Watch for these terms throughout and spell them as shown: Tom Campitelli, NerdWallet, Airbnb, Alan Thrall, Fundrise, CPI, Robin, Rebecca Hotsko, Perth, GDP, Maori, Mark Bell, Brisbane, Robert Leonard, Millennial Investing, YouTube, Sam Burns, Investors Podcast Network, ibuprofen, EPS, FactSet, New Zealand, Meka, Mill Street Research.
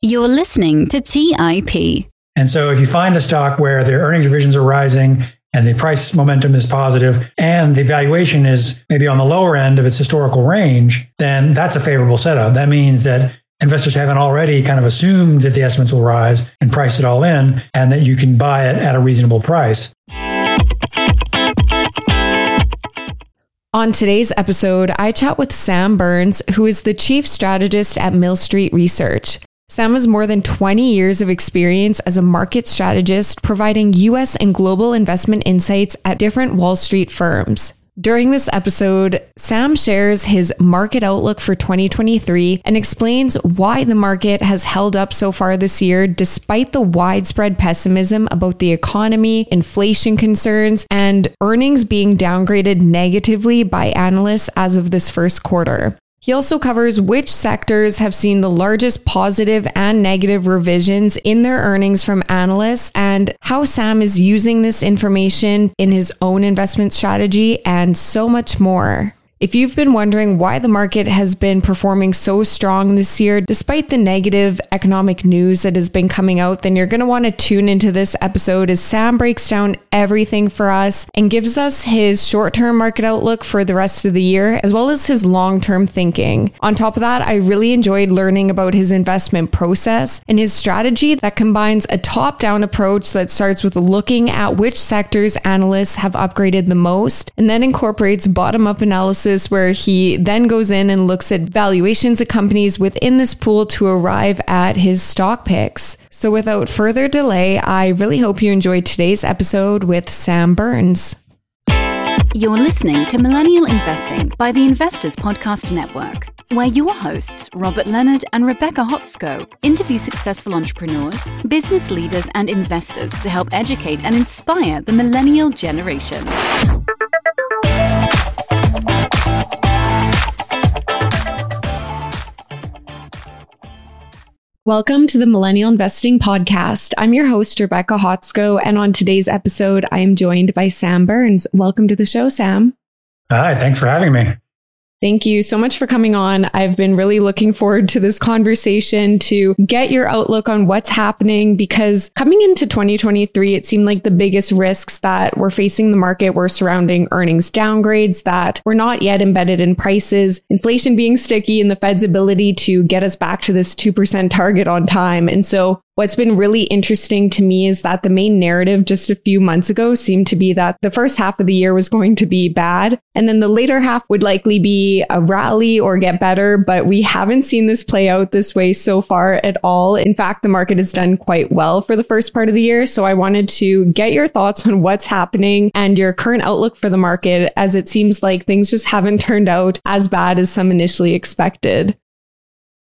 You're listening to TIP. And so if you find a stock where their earnings revisions are rising and the price momentum is positive and the valuation is maybe on the lower end of its historical range, then that's a favorable setup. That means that investors haven't already kind of assumed that the estimates will rise and priced it all in, and that you can buy it at a reasonable price. On today's episode, I chat with Sam Burns, who is the chief strategist at Mill Street Research. Sam has more than 20 years of experience as a market strategist, providing U.S. and global investment insights at different Wall Street firms. During this episode, Sam shares his market outlook for 2023 and explains why the market has held up so far this year, despite the widespread pessimism about the economy, inflation concerns, and earnings being downgraded negatively by analysts as of this first quarter. He also covers which sectors have seen the largest positive and negative revisions in their earnings from analysts, and how Sam is using this information in his own investment strategy, and so much more. If you've been wondering why the market has been performing so strong this year, despite the negative economic news that has been coming out, then you're going to want to tune into this episode as Sam breaks down everything for us and gives us his short-term market outlook for the rest of the year, as well as his long-term thinking. On top of that, I really enjoyed learning about his investment process and his strategy that combines a top-down approach that starts with looking at which sectors analysts have upgraded the most, and then incorporates bottom-up analysis, where he then goes in and looks at valuations of companies within this pool to arrive at his stock picks. So without further delay, I really hope you enjoyed today's episode with Sam Burns. You're listening to Millennial Investing by the Investors Podcast Network, where your hosts, Robert Leonard and Rebecca Hotsko, interview successful entrepreneurs, business leaders, and investors to help educate and inspire the millennial generation. Welcome to the Millennial Investing Podcast. I'm your host, Rebecca Hotsko, and on today's episode, I am joined by Sam Burns. Welcome to the show, Sam. Hi, thanks for having me. Thank you so much for coming on. I've been really looking forward to this conversation to get your outlook on what's happening, because coming into 2023, it seemed like the biggest risks that were facing the market were surrounding earnings downgrades that were not yet embedded in prices, inflation being sticky, and the Fed's ability to get us back to this 2% target on time. And so what's been really interesting to me is that the main narrative just a few months ago seemed to be that the first half of the year was going to be bad, and then the later half would likely be a rally or get better. But we haven't seen this play out this way so far at all. In fact, the market has done quite well for the first part of the year. So I wanted to get your thoughts on what's happening and your current outlook for the market, as it seems like things just haven't turned out as bad as some initially expected.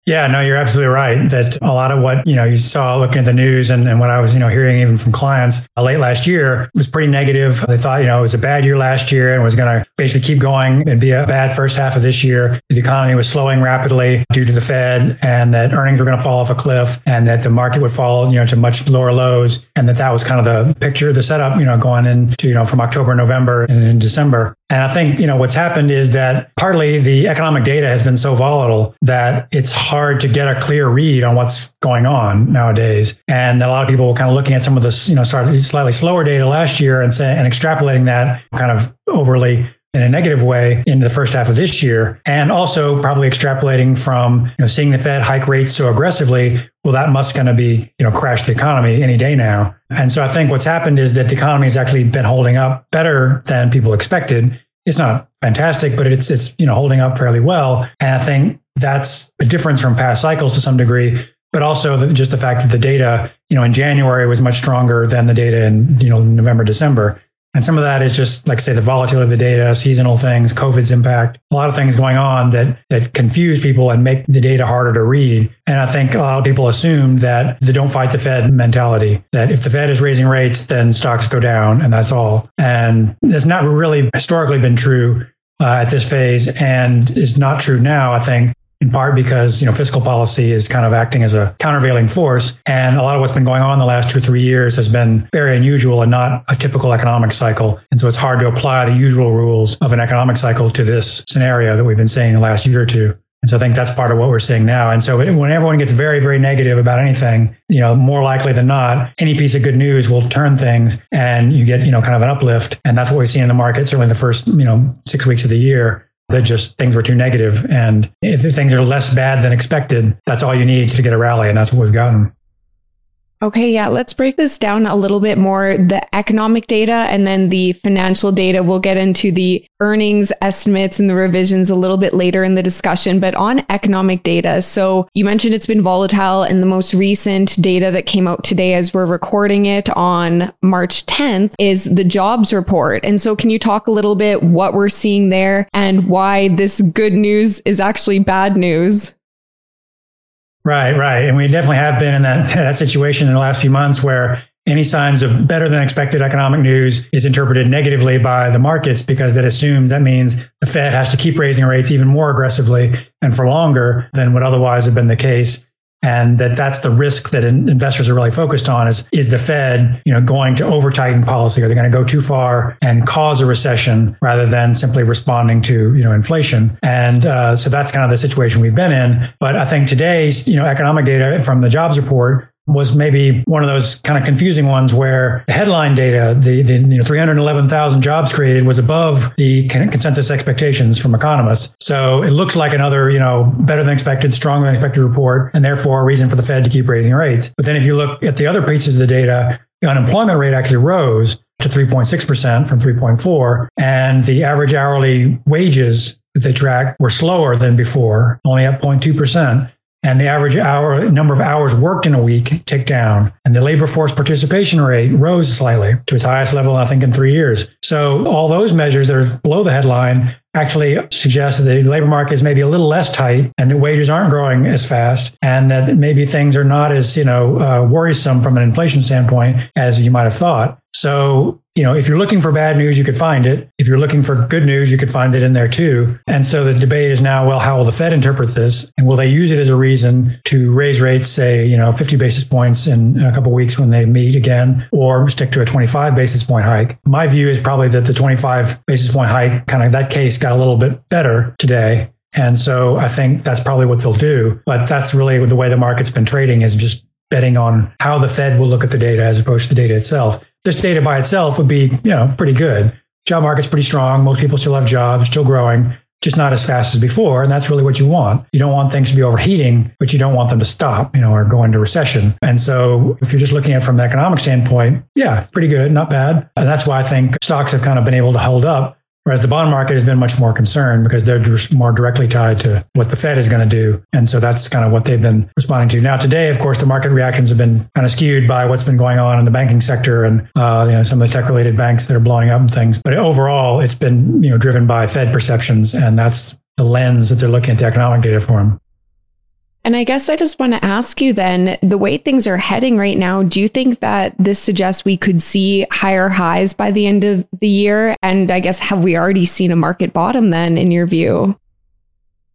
Yeah, no, you're absolutely right that a lot of what, you saw looking at the news and what I was, hearing even from clients late last year was pretty negative. They thought, it was a bad year last year and was going to basically keep going and be a bad first half of this year. The economy was slowing rapidly due to the Fed, and that earnings were going to fall off a cliff, and that the market would fall, to much lower lows, and that was kind of the picture, the setup, going into, from October, November and in December. And I think, what's happened is that partly the economic data has been so volatile that it's hard to get a clear read on what's going on nowadays. And a lot of people were kind of looking at some of this, slightly slower data last year and extrapolating that kind of overly in a negative way into the first half of this year. And also probably extrapolating from, seeing the Fed hike rates so aggressively, well, that must going to be, crash the economy any day now. And so I think what's happened is that the economy has actually been holding up better than people expected. It's not fantastic, but it's holding up fairly well. And I think that's a difference from past cycles to some degree, but also just the fact that the data, in January was much stronger than the data in, November, December. And some of that is just, like, say, the volatility of the data, seasonal things, COVID's impact, a lot of things going on that confuse people and make the data harder to read. And I think a lot of people assume that the don't fight the Fed mentality, that if the Fed is raising rates, then stocks go down and that's all. And that's not really historically been true at this phase, and is not true now, I think. In part because, fiscal policy is kind of acting as a countervailing force. And a lot of what's been going on the last 2 or 3 years has been very unusual and not a typical economic cycle. And so it's hard to apply the usual rules of an economic cycle to this scenario that we've been seeing the last year or two. And so I think that's part of what we're seeing now. And so when everyone gets very, very negative about anything, more likely than not, any piece of good news will turn things and you get, kind of an uplift. And that's what we've seen in the market, certainly the first, 6 weeks of the year. That just things were too negative. And if things are less bad than expected, that's all you need to get a rally. And that's what we've gotten. Okay, yeah, let's break this down a little bit more. The economic data and then the financial data. We'll get into the earnings estimates and the revisions a little bit later in the discussion. But on economic data, so you mentioned it's been volatile, and the most recent data that came out today as we're recording it on March 10th is the jobs report. And so can you talk a little bit what we're seeing there and why this good news is actually bad news? Right. And we definitely have been in that situation in the last few months where any signs of better than expected economic news is interpreted negatively by the markets because that means the Fed has to keep raising rates even more aggressively and for longer than would otherwise have been the case. And that's the risk that investors are really focused on is the Fed, going to over tighten policy? Are they going to go too far and cause a recession rather than simply responding to, inflation? And so that's kind of the situation we've been in. But I think today's, economic data from the jobs report was maybe one of those kind of confusing ones where the headline data, the 311,000 jobs created was above the consensus expectations from economists. So it looks like another, better than expected, stronger than expected report, and therefore a reason for the Fed to keep raising rates. But then if you look at the other pieces of the data, the unemployment rate actually rose to 3.6% from 3.4%, and the average hourly wages that they tracked were slower than before, only up 0.2%. And the average number of hours worked in a week ticked down. And the labor force participation rate rose slightly to its highest level, I think, in 3 years. So all those measures that are below the headline actually suggest that the labor market is maybe a little less tight and the wages aren't growing as fast and that maybe things are not as, worrisome from an inflation standpoint as you might have thought. So, if you're looking for bad news, you could find it. If you're looking for good news, you could find it in there too. And so the debate is now, well, how will the Fed interpret this? And will they use it as a reason to raise rates, say, 50 basis points in a couple of weeks when they meet again, or stick to a 25 basis point hike? My view is probably that the 25 basis point hike, kind of that case got a little bit better today. And so I think that's probably what they'll do. But that's really the way the market's been trading, is just betting on how the Fed will look at the data as opposed to the data itself. This data by itself would be, pretty good. Job market's pretty strong. Most people still have jobs, still growing, just not as fast as before. And that's really what you want. You don't want things to be overheating, but you don't want them to stop, or go into recession. And so if you're just looking at it from an economic standpoint, yeah, pretty good, not bad. And that's why I think stocks have kind of been able to hold up, whereas the bond market has been much more concerned because they're more directly tied to what the Fed is going to do. And so that's kind of what they've been responding to. Now, today, of course, the market reactions have been kind of skewed by what's been going on in the banking sector and some of the tech-related banks that are blowing up and things. But overall, it's been driven by Fed perceptions, and that's the lens that they're looking at the economic data from. And I guess I just want to ask you then, the way things are heading right now, do you think that this suggests we could see higher highs by the end of the year? And I guess, have we already seen a market bottom then, in your view?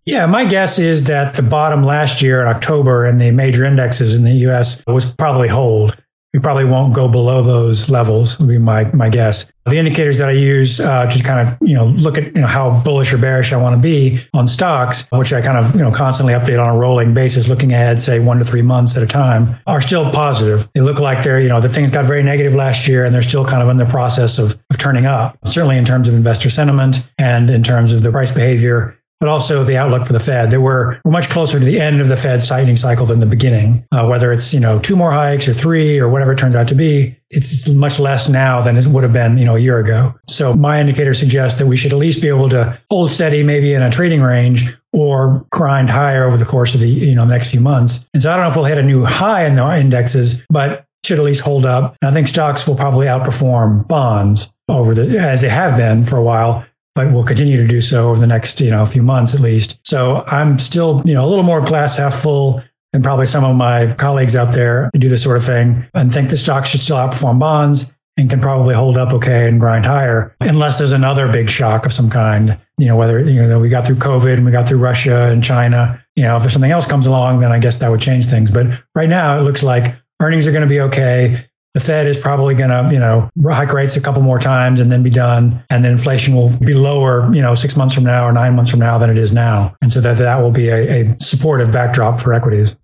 Yeah, my guess is that the bottom last year in October in the major indexes in the U.S. was probably hold. We probably won't go below those levels, would be my guess. The indicators that I use to kind of, look at, how bullish or bearish I want to be on stocks, which I kind of, constantly update on a rolling basis, looking ahead, say 1 to 3 months at a time, are still positive. They look like they're, the things got very negative last year and they're still kind of in the process of turning up, certainly in terms of investor sentiment and in terms of the price behavior. But also the outlook for the Fed. We're much closer to the end of the Fed's tightening cycle than the beginning. Whether it's, 2 more hikes or 3 or whatever it turns out to be, it's much less now than it would have been, a year ago. So my indicator suggests that we should at least be able to hold steady, maybe in a trading range, or grind higher over the course of the, next few months. And so I don't know if we'll hit a new high in the indexes, but should at least hold up. And I think stocks will probably outperform bonds as they have been for a while. But we'll continue to do so over the next, few months at least. So I'm still, a little more glass half full than probably some of my colleagues out there who do this sort of thing and think the stocks should still outperform bonds and can probably hold up okay and grind higher, unless there's another big shock of some kind. Whether we got through COVID and we got through Russia and China. If there's something else comes along, then I guess that would change things. But right now, it looks like earnings are going to be okay. the Fed is probably going to, hike rates a couple more times and then be done. And then inflation will be lower, 6 months from now or 9 months from now than it is now. And so that will be a supportive backdrop for equities.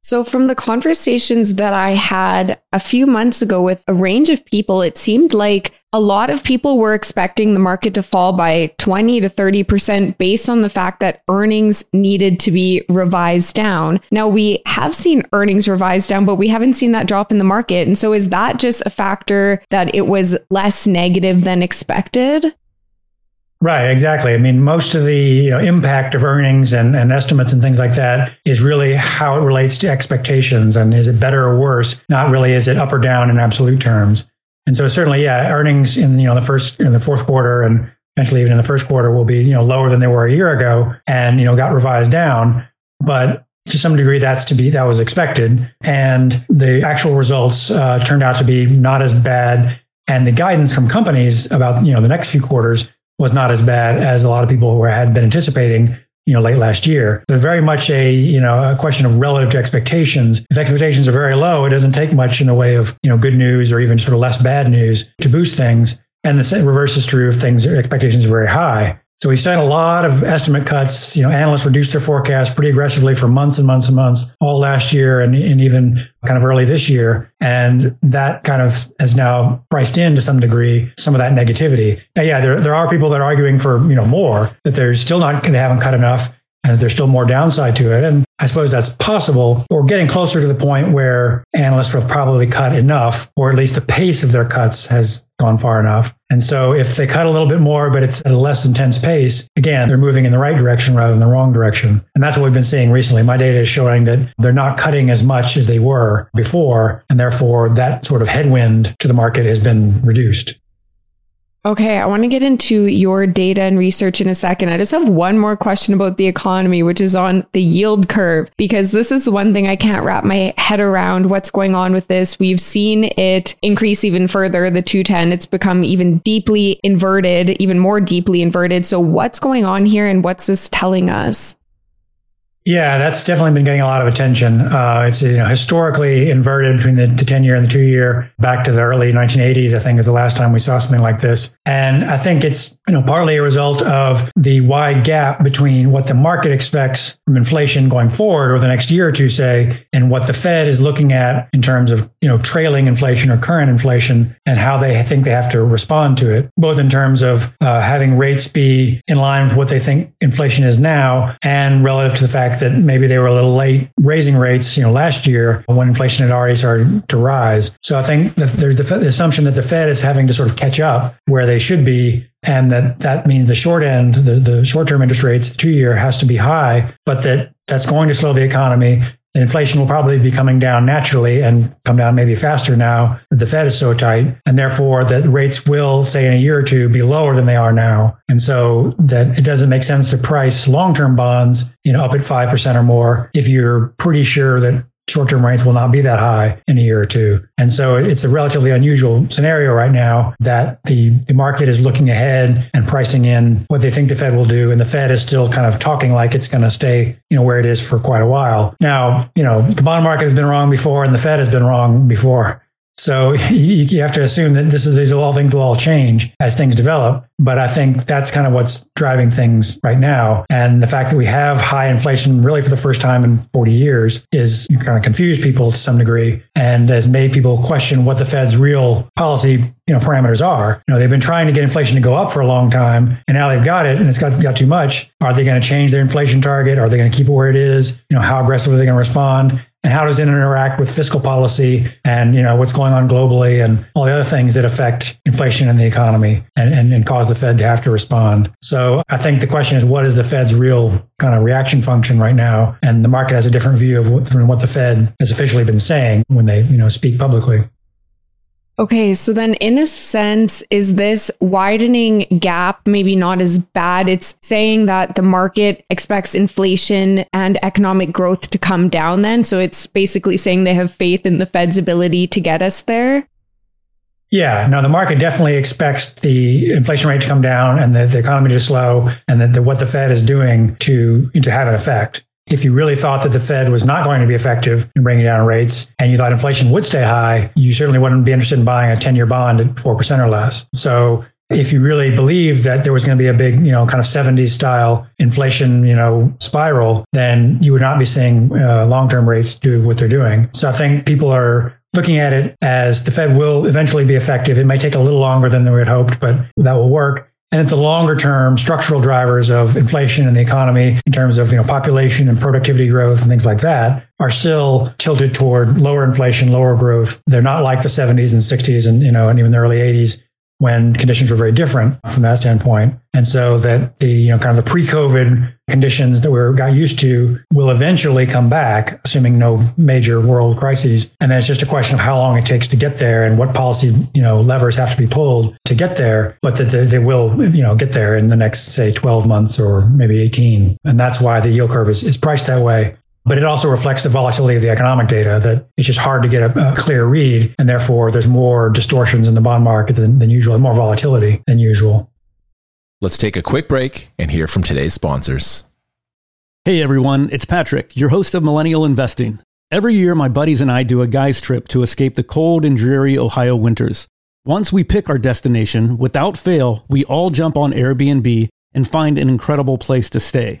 So from the conversations that I had a few months ago with a range of people, it seemed like a lot of people were expecting the market to fall by 20 to 30% based on the fact that earnings needed to be revised down. Now, we have seen earnings revised down, but we haven't seen that drop in the market. And so is that just a factor that it was less negative than expected? Right, exactly. I mean, most of the impact of earnings and estimates and things like that is really how it relates to expectations. And is it better or worse? Not really, is it up or down in absolute terms? And so certainly, earnings in the fourth quarter and eventually even in the first quarter will be lower than they were a year ago and got revised down. But to some degree, that was expected, and the actual results turned out to be not as bad. And the guidance from companies about the next few quarters was not as bad as a lot of people who had been anticipating, late last year. So very much a question of relative to expectations. If expectations are very low, it doesn't take much in the way of, good news or even sort of less bad news to boost things. And the reverse is true if expectations are very high. So we've seen a lot of estimate cuts. Analysts reduced their forecast pretty aggressively for months and months and months, all last year and even kind of early this year. And that kind of has now priced in to some degree some of that negativity. Now, there are people that are arguing for, more, that they're still they haven't cut enough and that there's still more downside to it. And I suppose that's possible. We're getting closer to the point where analysts have probably cut enough, or at least the pace of their cuts has gone far enough. And so if they cut a little bit more, but it's at a less intense pace, again, they're moving in the right direction rather than the wrong direction. And that's what we've been seeing recently. My data is showing that they're not cutting as much as they were before, and therefore that sort of headwind to the market has been reduced. Okay, I want to get into your data and research in a second. I just have one more question about the economy, which is on the yield curve, because this is one thing I can't wrap my head around what's going on with this. We've seen it increase even further, the 210. It's become even more deeply inverted. So what's going on here and what's this telling us? Yeah, that's definitely been getting a lot of attention. It's historically inverted between the 10-year and the 2-year, back to the early 1980s, I think, is the last time we saw something like this. And I think it's partly a result of the wide gap between what the market expects from inflation going forward or the next year or two, say, and what the Fed is looking at in terms of trailing inflation or current inflation and how they think they have to respond to it, both in terms of having rates be in line with what they think inflation is now and relative to the fact that maybe they were a little late raising rates, last year when inflation had already started to rise. So I think that there's the assumption that the Fed is having to sort of catch up where they should be. And that means the short end, the short-term interest rates, the 2-year has to be high, but that's going to slow the economy. And inflation will probably be coming down naturally and come down maybe faster now that the Fed is so tight. And therefore, that rates will, say, in a year or two, be lower than they are now. And so that it doesn't make sense to price long-term bonds, up at 5% or more if you're pretty sure that short-term rates will not be that high in a year or two. And so it's a relatively unusual scenario right now that the market is looking ahead and pricing in what they think the Fed will do. And the Fed is still kind of talking like it's going to stay, where it is for quite a while. Now, the bond market has been wrong before and the Fed has been wrong before. So you have to assume that these all things will all change as things develop. But I think that's kind of what's driving things right now. And the fact that we have high inflation really for the first time in 40 years is kind of confused people to some degree and has made people question what the Fed's real policy parameters are. They've been trying to get inflation to go up for a long time, and now they've got it and it's got too much. Are they going to change their inflation target? Are they going to keep it where it is? How aggressively are they going to respond? And how does it interact with fiscal policy and, what's going on globally and all the other things that affect inflation and the economy and cause the Fed to have to respond? So I think the question is, what is the Fed's real kind of reaction function right now? And the market has a different view of what the Fed has officially been saying when they, speak publicly. Okay, so then in a sense, is this widening gap maybe not as bad? It's saying that the market expects inflation and economic growth to come down then. So it's basically saying they have faith in the Fed's ability to get us there. Yeah, no, the market definitely expects the inflation rate to come down and the economy to slow and that what the Fed is doing to have an effect. If you really thought that the Fed was not going to be effective in bringing down rates and you thought inflation would stay high, you certainly wouldn't be interested in buying a 10-year bond at 4% or less. So if you really believed that there was going to be a big, kind of 70s style inflation, spiral, then you would not be seeing long-term rates do what they're doing. So I think people are looking at it as the Fed will eventually be effective. It may take a little longer than we had hoped, but that will work. And it's the longer term structural drivers of inflation and the economy in terms of population and productivity growth and things like that are still tilted toward lower inflation, lower growth. They're not like the 70s and 60s and and even the early 80s when conditions were very different from that standpoint. And so that the kind of the pre-COVID conditions that we got used to will eventually come back, assuming no major world crises. And then it's just a question of how long it takes to get there and what policy levers have to be pulled to get there, but that they will get there in the next, say, 12 months or maybe 18. And that's why the yield curve is priced that way. But it also reflects the volatility of the economic data, that it's just hard to get a clear read. And therefore, there's more distortions in the bond market than usual, and more volatility than usual. Let's take a quick break and hear from today's sponsors. Hey, everyone. It's Patrick, your host of Millennial Investing. Every year, my buddies and I do a guys trip to escape the cold and dreary Ohio winters. Once we pick our destination, without fail, we all jump on Airbnb and find an incredible place to stay.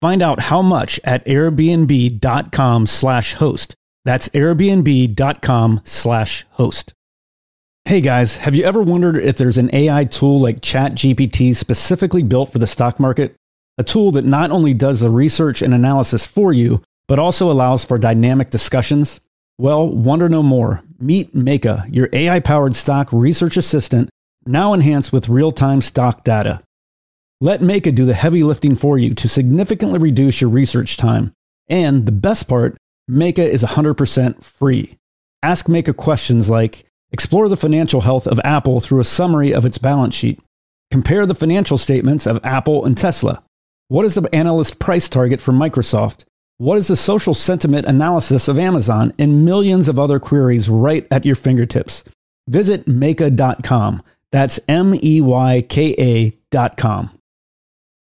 Find out how much at airbnb.com/host. That's airbnb.com/host. Hey guys, have you ever wondered if there's an AI tool like ChatGPT specifically built for the stock market? A tool that not only does the research and analysis for you, but also allows for dynamic discussions? Well, wonder no more. Meet Meka, your AI-powered stock research assistant, now enhanced with real-time stock data. Let Meka do the heavy lifting for you to significantly reduce your research time. And the best part, Meka is 100% free. Ask Meka questions like, explore the financial health of Apple through a summary of its balance sheet. Compare the financial statements of Apple and Tesla. What is the analyst price target for Microsoft? What is the social sentiment analysis of Amazon? And millions of other queries right at your fingertips. Visit Meka.com. That's Meyka.com.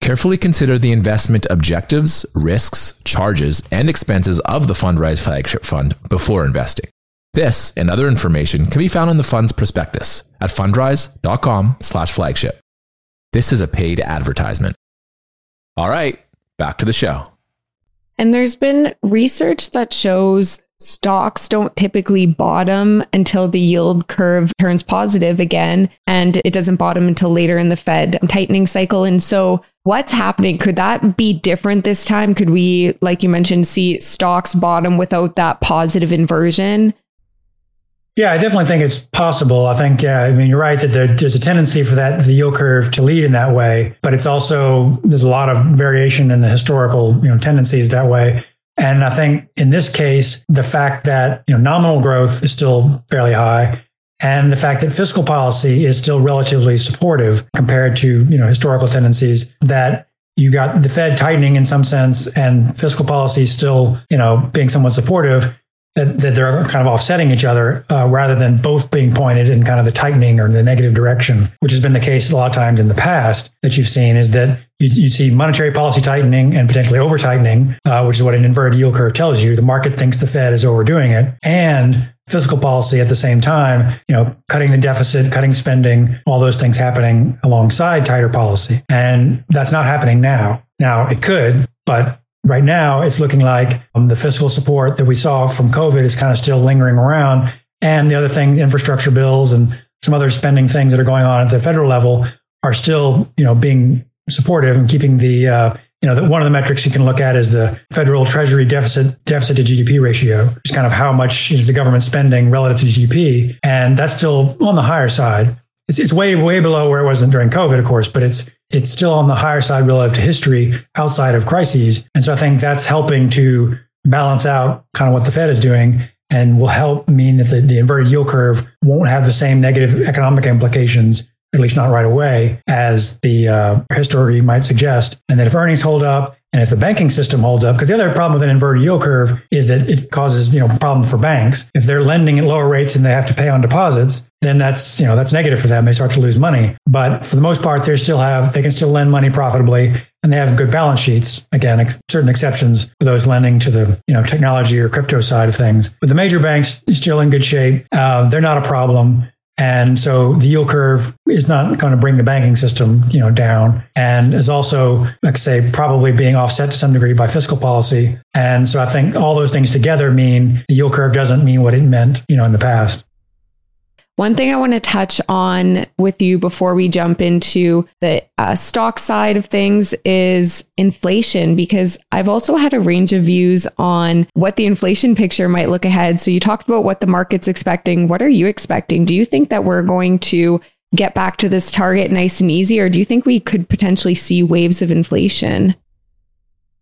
Carefully consider the investment objectives, risks, charges, and expenses of the Fundrise Flagship Fund before investing. This and other information can be found in the fund's prospectus at fundrise.com/flagship. This is a paid advertisement. All right, back to the show. And there's been research that shows stocks don't typically bottom until the yield curve turns positive again, and it doesn't bottom until later in the Fed tightening cycle. And so what's happening? Could that be different this time? Could we, like you mentioned, see stocks bottom without that positive inversion? Yeah, I definitely think it's possible. I think, you're right that there's a tendency for the yield curve to lead in that way, but it's also, there's a lot of variation in the historical, tendencies that way. And I think in this case, the fact that nominal growth is still fairly high, and the fact that fiscal policy is still relatively supportive compared to historical tendencies, that you got the Fed tightening in some sense and fiscal policy still being somewhat supportive, that they're kind of offsetting each other rather than both being pointed in kind of the tightening or the negative direction, which has been the case a lot of times in the past that you've seen, is that you see monetary policy tightening and potentially over tightening, which is what an inverted yield curve tells you. The market thinks the Fed is overdoing it, and fiscal policy at the same time, cutting the deficit, cutting spending, all those things happening alongside tighter policy. And that's not happening now. Now it could, but Right now, it's looking like the fiscal support that we saw from COVID is kind of still lingering around. And the other things, infrastructure bills and some other spending things that are going on at the federal level are still, being supportive and keeping the, one of the metrics you can look at is the federal treasury deficit to GDP ratio, which is kind of how much is the government spending relative to GDP. And that's still on the higher side. It's way, way below where it was during COVID, of course, but it's still on the higher side relative to history outside of crises. And so I think that's helping to balance out kind of what the Fed is doing, and will help mean that the inverted yield curve won't have the same negative economic implications, at least not right away, as the history might suggest. And that if earnings hold up and if the banking system holds up, because the other problem with an inverted yield curve is that it causes, problem for banks. If they're lending at lower rates and they have to pay on deposits, then that's negative for them. They start to lose money. But for the most part, they can still lend money profitably, and they have good balance sheets. Again, certain exceptions for those lending to the, technology or crypto side of things. But the major banks are still in good shape. They're not a problem. And so the yield curve is not going to bring the banking system, down, and is also, probably being offset to some degree by fiscal policy. And so I think all those things together mean the yield curve doesn't mean what it meant, in the past. One thing I want to touch on with you before we jump into the stock side of things is inflation, because I've also had a range of views on what the inflation picture might look ahead. So you talked about what the market's expecting. What are you expecting? Do you think that we're going to get back to this target nice and easy, or do you think we could potentially see waves of inflation?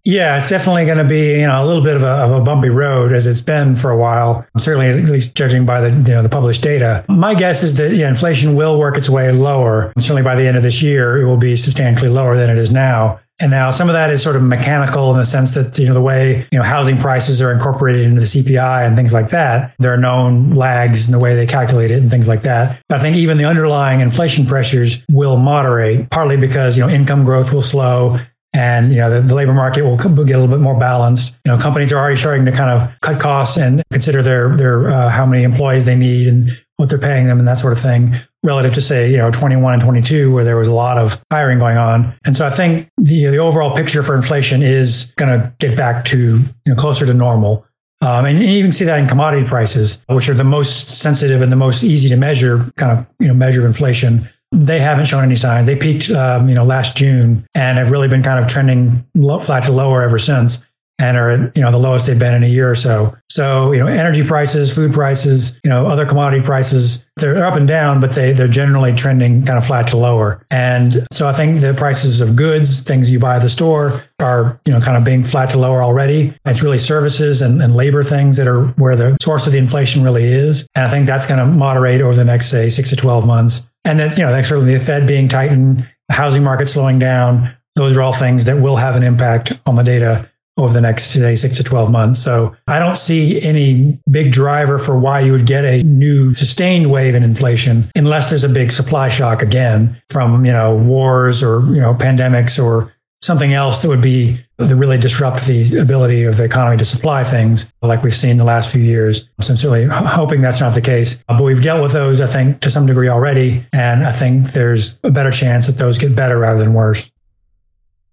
Yeah, it's definitely going to be, a little bit of a bumpy road, as it's been for a while, certainly at least judging by the, the published data. My guess is that inflation will work its way lower. Certainly by the end of this year, it will be substantially lower than it is now. And now some of that is sort of mechanical in the sense that, the way, housing prices are incorporated into the CPI and things like that. There are known lags in the way they calculate it and things like that. But I think even the underlying inflation pressures will moderate, partly because, income growth will slow. And, the labor market will get a little bit more balanced. Companies are already starting to kind of cut costs and consider their how many employees they need and what they're paying them and that sort of thing, relative to, say, 21 and 22, where there was a lot of hiring going on. And so I think the overall picture for inflation is going to get back to, closer to normal. And you even see that in commodity prices, which are the most sensitive and the most easy to measure kind of, measure of inflation. They haven't shown any signs. They peaked, last June, and have really been kind of trending flat to lower ever since, and are at, the lowest they've been in a year or so. So, energy prices, food prices, other commodity prices, they're up and down, but they're generally trending kind of flat to lower. And so I think the prices of goods, things you buy at the store, are, kind of being flat to lower already. It's really services and labor things that are where the source of the inflation really is. And I think that's going to moderate over the next, say, 6 to 12 months. And then, certainly the Fed being tightened, the housing market slowing down, those are all things that will have an impact on the data over the next, 6 to 12 months. So I don't see any big driver for why you would get a new sustained wave in inflation, unless there's a big supply shock again from, wars or, pandemics or something else that would be that really disrupt the ability of the economy to supply things like we've seen the last few years. So I'm certainly hoping that's not the case. But we've dealt with those, I think, to some degree already. And I think there's a better chance that those get better rather than worse.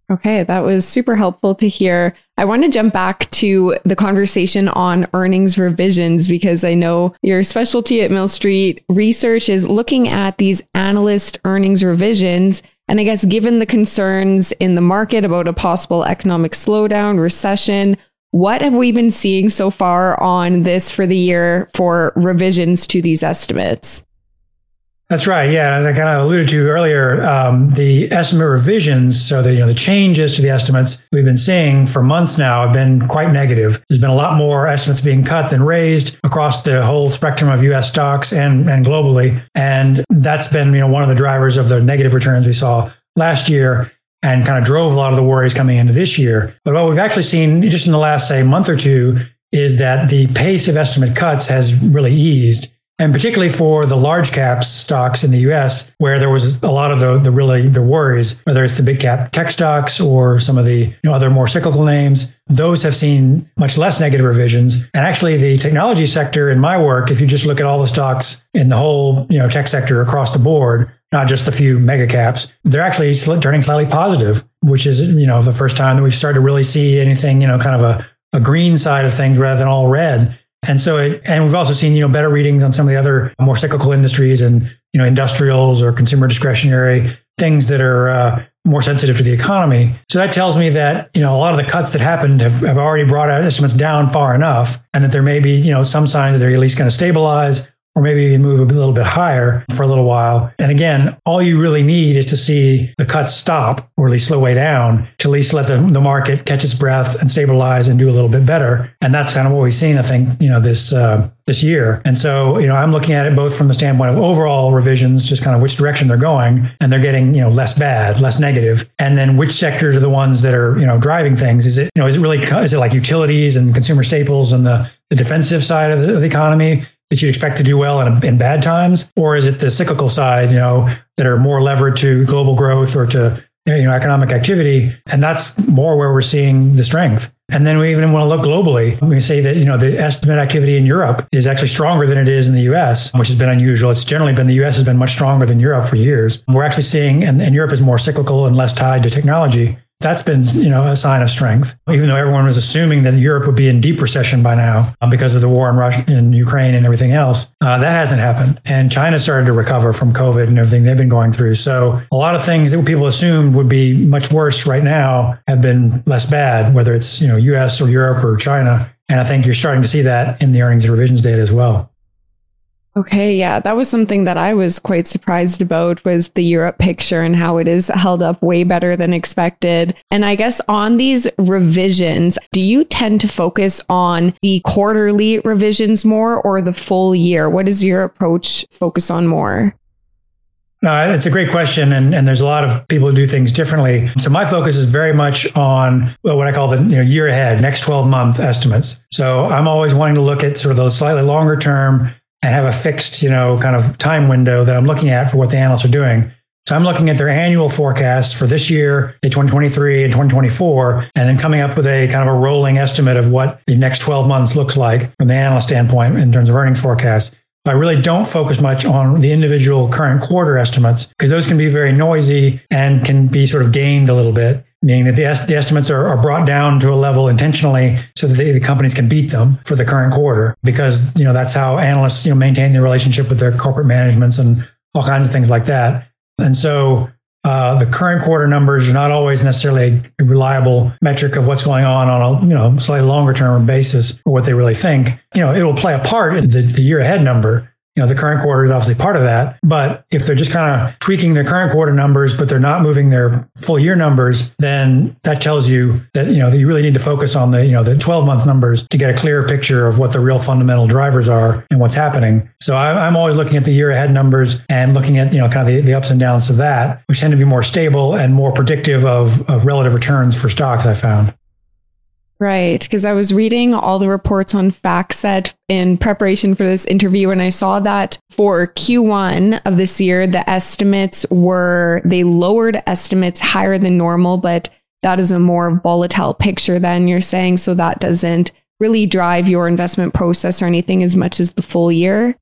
Okay, that was super helpful to hear. I want to jump back to the conversation on earnings revisions, because I know your specialty at Mill Street Research is looking at these analyst earnings revisions. And I guess given the concerns in the market about a possible economic slowdown, recession, what have we been seeing so far on this for the year for revisions to these estimates? That's right. Yeah, as I kind of alluded to earlier, the estimate revisions, so the the changes to the estimates we've been seeing for months now have been quite negative. There's been a lot more estimates being cut than raised across the whole spectrum of U.S. stocks and globally, and that's been one of the drivers of the negative returns we saw last year, and kind of drove a lot of the worries coming into this year. But what we've actually seen just in the last, say, month or two is that the pace of estimate cuts has really eased. And particularly for the large cap stocks in the U.S., where there was a lot of the worries, whether it's the big cap tech stocks or some of the other more cyclical names, those have seen much less negative revisions. And actually, the technology sector in my work, if you just look at all the stocks in the whole tech sector across the board, not just the few mega caps, they're actually turning slightly positive, which is, the first time that we've started to really see anything, kind of a green side of things rather than all red. And so, and we've also seen, better readings on some of the other more cyclical industries and, industrials or consumer discretionary things that are more sensitive to the economy. So that tells me that, a lot of the cuts that happened have already brought our estimates down far enough, and that there may be, some signs that they're at least going to stabilize or maybe move a little bit higher for a little while. And again, all you really need is to see the cuts stop or at least slow way down to at least let the market catch its breath and stabilize and do a little bit better. And that's kind of what we've seen, I think, this year. And so, I'm looking at it both from the standpoint of overall revisions, just kind of which direction they're going, and they're getting, less bad, less negative. And then which sectors are the ones that are, driving things? Is it, is it like utilities and consumer staples and the defensive side of the economy that you'd expect to do well in bad times? Or is it the cyclical side, that are more levered to global growth or to, economic activity? And that's more where we're seeing the strength. And then we even want to look globally. We say that, the estimate activity in Europe is actually stronger than it is in the U.S., which has been unusual. It's generally been the U.S. has been much stronger than Europe for years. We're actually seeing, and Europe is more cyclical and less tied to technology. That's been, a sign of strength, even though everyone was assuming that Europe would be in deep recession by now because of the war in Russia and Ukraine and everything else. That hasn't happened. And China started to recover from COVID and everything they've been going through. So a lot of things that people assumed would be much worse right now have been less bad, whether it's, US or Europe or China. And I think you're starting to see that in the earnings and revisions data as well. Okay, yeah, that was something that I was quite surprised about, was the Europe picture and how it is held up way better than expected. And I guess on these revisions, do you tend to focus on the quarterly revisions more or the full year? What does your approach focus on more? It's a great question. And there's a lot of people who do things differently. So my focus is very much on what I call the year ahead, next 12-month estimates. So I'm always wanting to look at sort of those slightly longer term and have a fixed, kind of time window that I'm looking at for what the analysts are doing. So I'm looking at their annual forecasts for this year, 2023 and 2024, and then coming up with a kind of a rolling estimate of what the next 12 months looks like from the analyst standpoint in terms of earnings forecasts. I really don't focus much on the individual current quarter estimates because those can be very noisy and can be sort of gamed a little bit, meaning that the estimates are brought down to a level intentionally so that the companies can beat them for the current quarter, because, that's how analysts, maintain their relationship with their corporate managements and all kinds of things like that. And so the current quarter numbers are not always necessarily a reliable metric of what's going on a slightly longer term basis or what they really think. It will play a part in the year ahead number. The current quarter is obviously part of that. But if they're just kind of tweaking their current quarter numbers, but they're not moving their full year numbers, then that tells you that, that you really need to focus on the, the 12 month numbers to get a clearer picture of what the real fundamental drivers are and what's happening. So I'm always looking at the year ahead numbers and looking at, kind of the ups and downs of that, which tend to be more stable and more predictive of relative returns for stocks, I found. Right. Because I was reading all the reports on FactSet in preparation for this interview, and I saw that for Q1 of this year, the estimates were, they lowered estimates higher than normal, but that is a more volatile picture than you're saying. So that doesn't really drive your investment process or anything as much as the full year.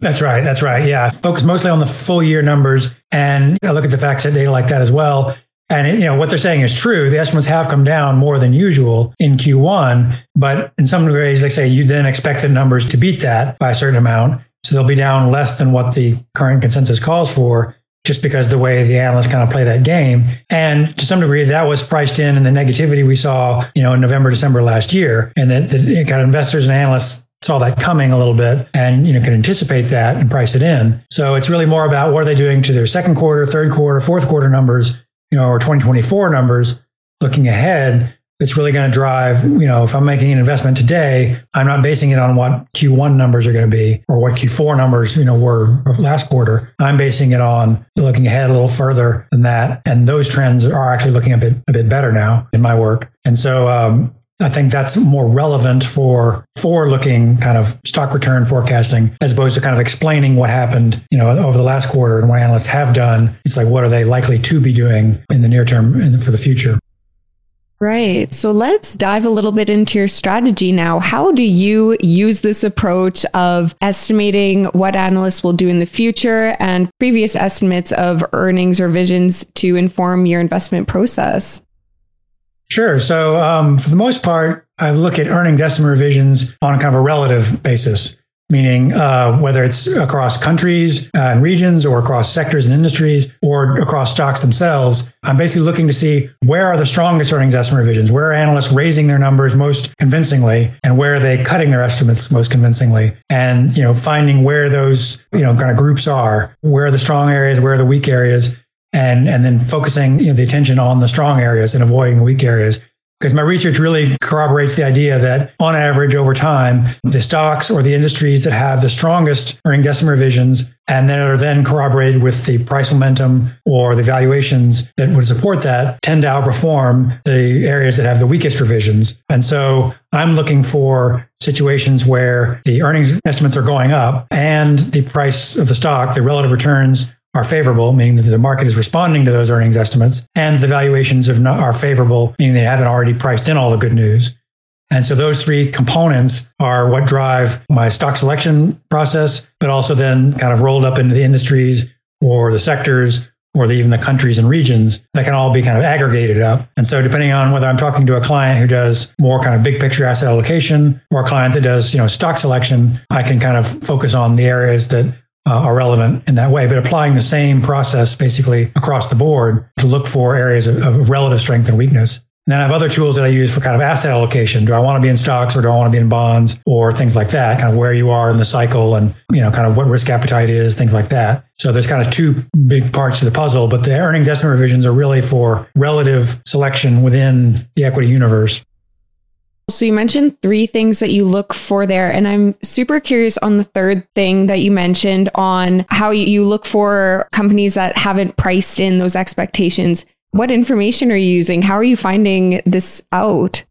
That's right. Yeah. Focus mostly on the full year numbers. And I look at the FactSet data like that as well. And what they're saying is true. The estimates have come down more than usual in Q1, but in some ways, they say you then expect the numbers to beat that by a certain amount. So they'll be down less than what the current consensus calls for, just because the way the analysts kind of play that game. And to some degree, that was priced in the negativity we saw, in November, December last year. And that the kind of investors and analysts saw that coming a little bit and, can anticipate that and price it in. So it's really more about what are they doing to their second quarter, third quarter, fourth quarter numbers, or 2024 numbers looking ahead. It's really going to drive, if I'm making an investment today, I'm not basing it on what Q1 numbers are going to be or what Q4 numbers, were last quarter. I'm basing it on looking ahead a little further than that. And those trends are actually looking a bit better now in my work. And so, I think that's more relevant for forward-looking kind of stock return forecasting, as opposed to kind of explaining what happened, over the last quarter and what analysts have done. It's like, what are they likely to be doing in the near term and for the future? Right. So let's dive a little bit into your strategy now. How do you use this approach of estimating what analysts will do in the future and previous estimates of earnings or visions to inform your investment process? Sure. So for the most part, I look at earnings estimate revisions on kind of a relative basis, meaning whether it's across countries and regions or across sectors and industries or across stocks themselves. I'm basically looking to see where are the strongest earnings estimate revisions, where are analysts raising their numbers most convincingly and where are they cutting their estimates most convincingly, and finding where those kind of groups are, where are the strong areas, where are the weak areas, and then focusing the attention on the strong areas and avoiding the weak areas. Because my research really corroborates the idea that on average over time, the stocks or the industries that have the strongest earnings estimate revisions and that are then corroborated with the price momentum or the valuations that would support that tend to outperform the areas that have the weakest revisions. And so I'm looking for situations where the earnings estimates are going up and the price of the stock, the relative returns are favorable, meaning that the market is responding to those earnings estimates, and the valuations are favorable, meaning they haven't already priced in all the good news. And so those three components are what drive my stock selection process, but also then kind of rolled up into the industries or the sectors or even the countries and regions that can all be kind of aggregated up. And so depending on whether I'm talking to a client who does more kind of big picture asset allocation or a client that does, stock selection, I can kind of focus on the areas that are relevant in that way, but applying the same process basically across the board to look for areas of relative strength and weakness. And then I have other tools that I use for kind of asset allocation. Do I want to be in stocks or do I want to be in bonds or things like that? Kind of where you are in the cycle and, kind of what risk appetite is, things like that. So there's kind of two big parts to the puzzle, but the earnings estimate revisions are really for relative selection within the equity universe. So you mentioned three things that you look for there, and I'm super curious on the third thing that you mentioned on how you look for companies that haven't priced in those expectations. What information are you using? How are you finding this out?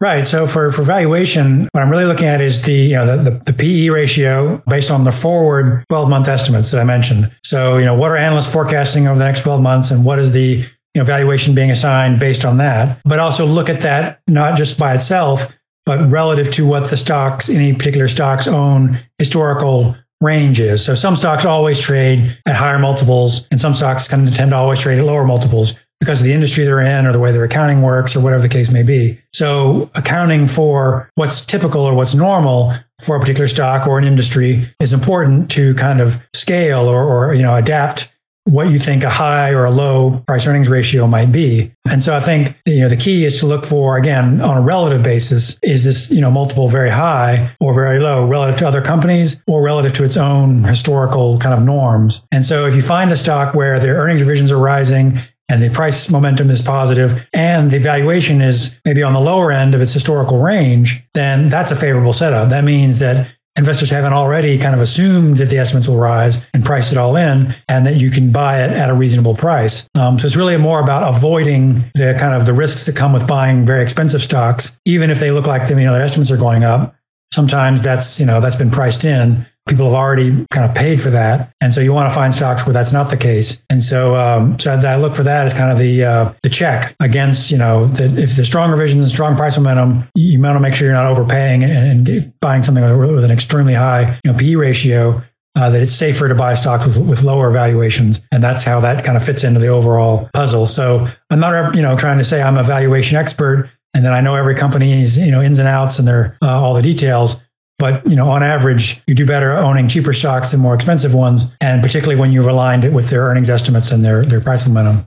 Right. So for valuation, what I'm really looking at is the PE ratio based on the forward 12-month estimates that I mentioned. So, what are analysts forecasting over the next 12 months and what is the valuation being assigned based on that, but also look at that not just by itself, but relative to what the stocks, any particular stock's own historical range is. So some stocks always trade at higher multiples, and some stocks kind of tend to always trade at lower multiples because of the industry they're in or the way their accounting works or whatever the case may be. So accounting for what's typical or what's normal for a particular stock or an industry is important to kind of scale or adapt what you think a high or a low price earnings ratio might be. And so I think, the key is to look for, again, on a relative basis, is this, multiple very high or very low relative to other companies or relative to its own historical kind of norms. And so if you find a stock where their earnings revisions are rising and the price momentum is positive and the valuation is maybe on the lower end of its historical range, then that's a favorable setup. That means that investors haven't already kind of assumed that the estimates will rise and priced it all in and that you can buy it at a reasonable price. So it's really more about avoiding the kind of the risks that come with buying very expensive stocks, even if they look like their estimates are going up. Sometimes that's been priced in. People have already kind of paid for that. And so you want to find stocks where that's not the case. And so I look for that as kind of the check against, that if there's strong revisions and strong price momentum, you want to make sure you're not overpaying and buying something with an extremely high PE ratio, that it's safer to buy stocks with lower valuations. And that's how that kind of fits into the overall puzzle. So I'm not, trying to say I'm a valuation expert and then I know every company's, ins and outs and their all the details. But, on average, you do better owning cheaper stocks than more expensive ones, and particularly when you've aligned it with their earnings estimates and their price momentum.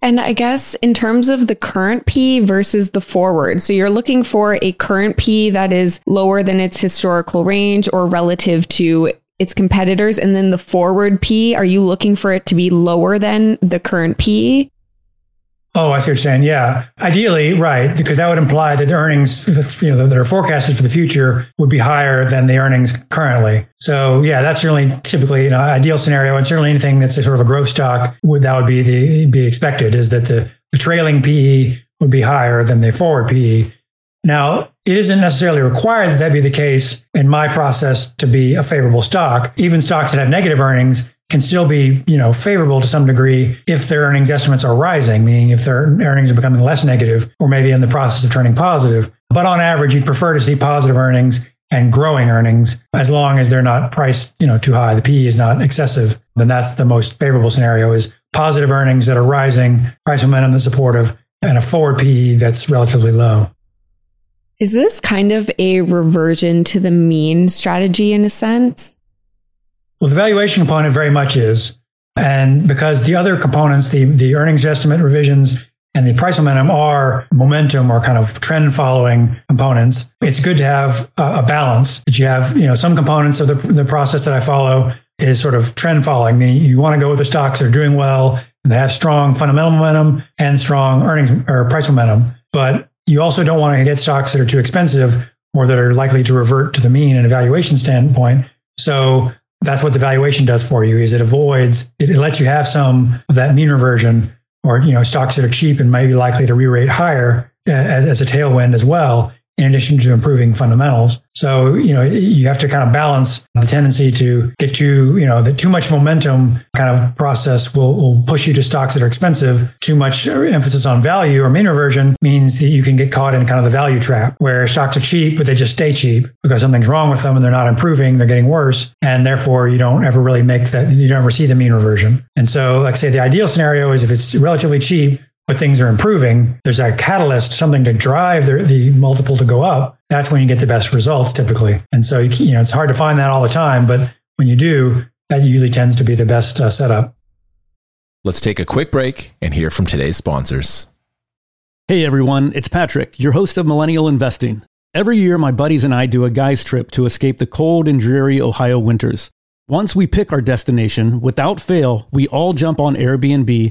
And I guess in terms of the current P versus the forward, so you're looking for a current P that is lower than its historical range or relative to its competitors. And then the forward P, are you looking for it to be lower than the current P? Oh, I see what you're saying. Yeah. Ideally, right. Because that would imply that the earnings, that are forecasted for the future would be higher than the earnings currently. So yeah, that's certainly typically an ideal scenario. And certainly anything that's a sort of a growth stock would be expected is that the trailing PE would be higher than the forward PE. Now, it isn't necessarily required that be the case in my process to be a favorable stock. Even stocks that have negative earnings can still be, you know, favorable to some degree if their earnings estimates are rising, meaning if their earnings are becoming less negative or maybe in the process of turning positive. But on average, you'd prefer to see positive earnings and growing earnings as long as they're not priced, you know, too high. The PE is not excessive. Then that's the most favorable scenario, is positive earnings that are rising, price momentum that's supportive, and a forward PE that's relatively low. Is this kind of a reversion to the mean strategy in a sense? Well, the valuation component very much is. And because the other components, the earnings estimate revisions and the price momentum are momentum or kind of trend following components, it's good to have a balance that you have, you know, some components of the process that I follow is sort of trend following. Meaning you want to go with the stocks that are doing well and they have strong fundamental momentum and strong earnings or price momentum. But you also don't want to get stocks that are too expensive or that are likely to revert to the mean in a valuation standpoint. So that's what the valuation does for you, is it avoids, it lets you have some of that mean reversion or, you know, stocks that are cheap and maybe likely to re-rate higher as a tailwind as well, in addition to improving fundamentals. So, you know, you have to kind of balance the tendency to get you, you know, that too much momentum kind of process will push you to stocks that are expensive. Too much emphasis on value or mean reversion means that you can get caught in kind of the value trap where stocks are cheap, but they just stay cheap because something's wrong with them and they're not improving, they're getting worse. And therefore you don't ever really make that, you don't ever see the mean reversion. And so, like I say, the ideal scenario is if it's relatively cheap, but things are improving, there's a catalyst, something to drive the multiple to go up. That's when you get the best results typically. And so, you know, it's hard to find that all the time, but when you do, that usually tends to be the best setup. Let's take a quick break and hear from today's sponsors. Hey everyone, it's Patrick, your host of Millennial Investing. Every year, my buddies and I do a guy's trip to escape the cold and dreary Ohio winters. Once we pick our destination, without fail, we all jump on Airbnb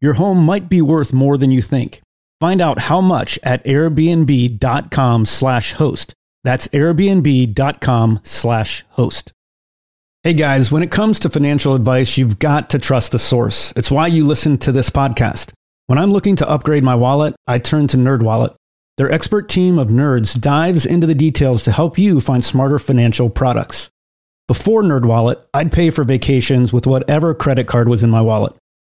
Your home might be worth more than you think. Find out how much at airbnb.com/host. That's airbnb.com/host. Hey guys, when it comes to financial advice, you've got to trust the source. It's why you listen to this podcast. When I'm looking to upgrade my wallet, I turn to NerdWallet. Their expert team of nerds dives into the details to help you find smarter financial products. Before NerdWallet, I'd pay for vacations with whatever credit card was in my wallet.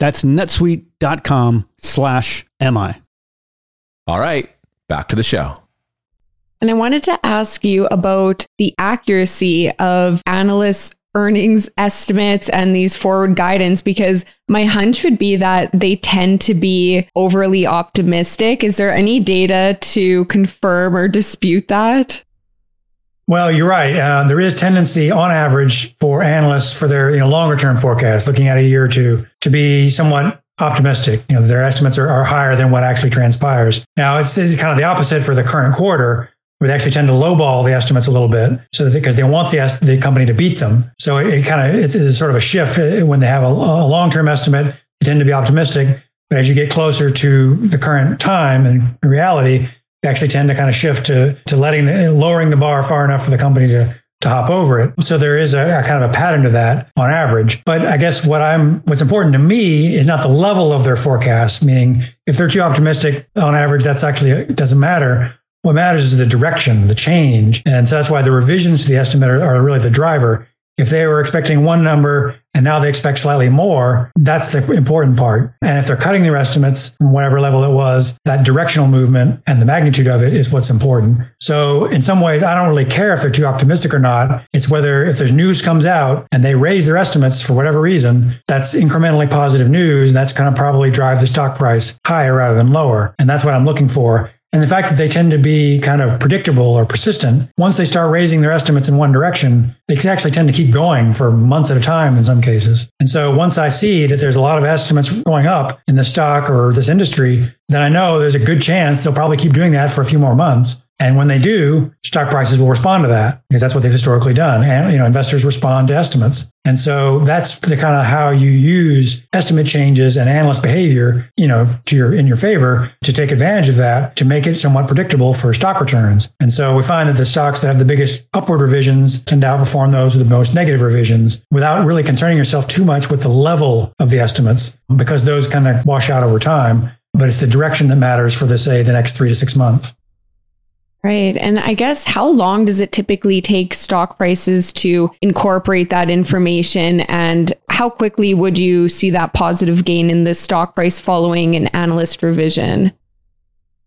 That's netsuite.com/mi. All right, back to the show. And I wanted to ask you about the accuracy of analysts' earnings estimates and these forward guidance, because my hunch would be that they tend to be overly optimistic. Is there any data to confirm or dispute that? Well, you're right. There is tendency on average for analysts for their longer term forecast, looking at a year or two, to be somewhat optimistic. Their estimates are higher than what actually transpires. Now, it's kind of the opposite for the current quarter, where they actually tend to lowball the estimates a little bit, so because they want the company to beat them. So it's sort of a shift. When they have a long-term estimate, they tend to be optimistic. But as you get closer to the current time and reality, they actually tend to kind of shift to lowering the bar far enough for the company to hop over it. So there is a kind of a pattern to that on average. But I guess what's important to me is not the level of their forecast, meaning if they're too optimistic on average, that's actually, it doesn't matter. What matters is the direction, the change. And so that's why the revisions to the estimate are really the driver. If they were expecting one number and now they expect slightly more, that's the important part. And if they're cutting their estimates from whatever level it was, that directional movement and the magnitude of it is what's important. So in some ways, I don't really care if they're too optimistic or not. It's whether if there's news comes out and they raise their estimates for whatever reason, that's incrementally positive news. And that's going to probably drive the stock price higher rather than lower. And that's what I'm looking for. And the fact that they tend to be kind of predictable or persistent, once they start raising their estimates in one direction, they actually tend to keep going for months at a time in some cases. And so once I see that there's a lot of estimates going up in the stock or this industry, then I know there's a good chance they'll probably keep doing that for a few more months. And when they do, stock prices will respond to that, because that's what they've historically done. And investors respond to estimates. And so that's the kind of how you use estimate changes and analyst behavior, in your favor, to take advantage of that, to make it somewhat predictable for stock returns. And so we find that the stocks that have the biggest upward revisions tend to outperform those with the most negative revisions, without really concerning yourself too much with the level of the estimates, because those kind of wash out over time. But it's the direction that matters for the next 3 to 6 months. Right. And I guess how long does it typically take stock prices to incorporate that information? And how quickly would you see that positive gain in the stock price following an analyst revision?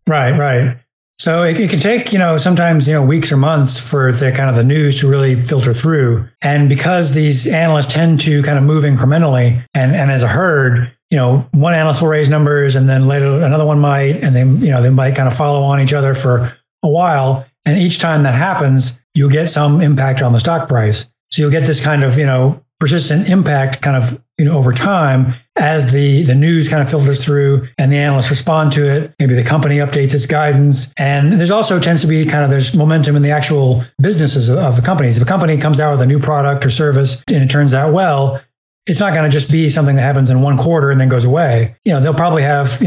Right. So it can take, sometimes, weeks or months for the kind of the news to really filter through. And because these analysts tend to kind of move incrementally and as a herd, one analyst will raise numbers and then later another one might, and they might kind of follow on each other for a while. And each time that happens, you'll get some impact on the stock price. So you'll get this kind of, persistent impact kind of, over time as the news kind of filters through and the analysts respond to it. Maybe the company updates its guidance. And there's also tends to be there's momentum in the actual businesses of the companies. If a company comes out with a new product or service and it turns out well, it's not going to just be something that happens in one quarter and then goes away. They'll probably have,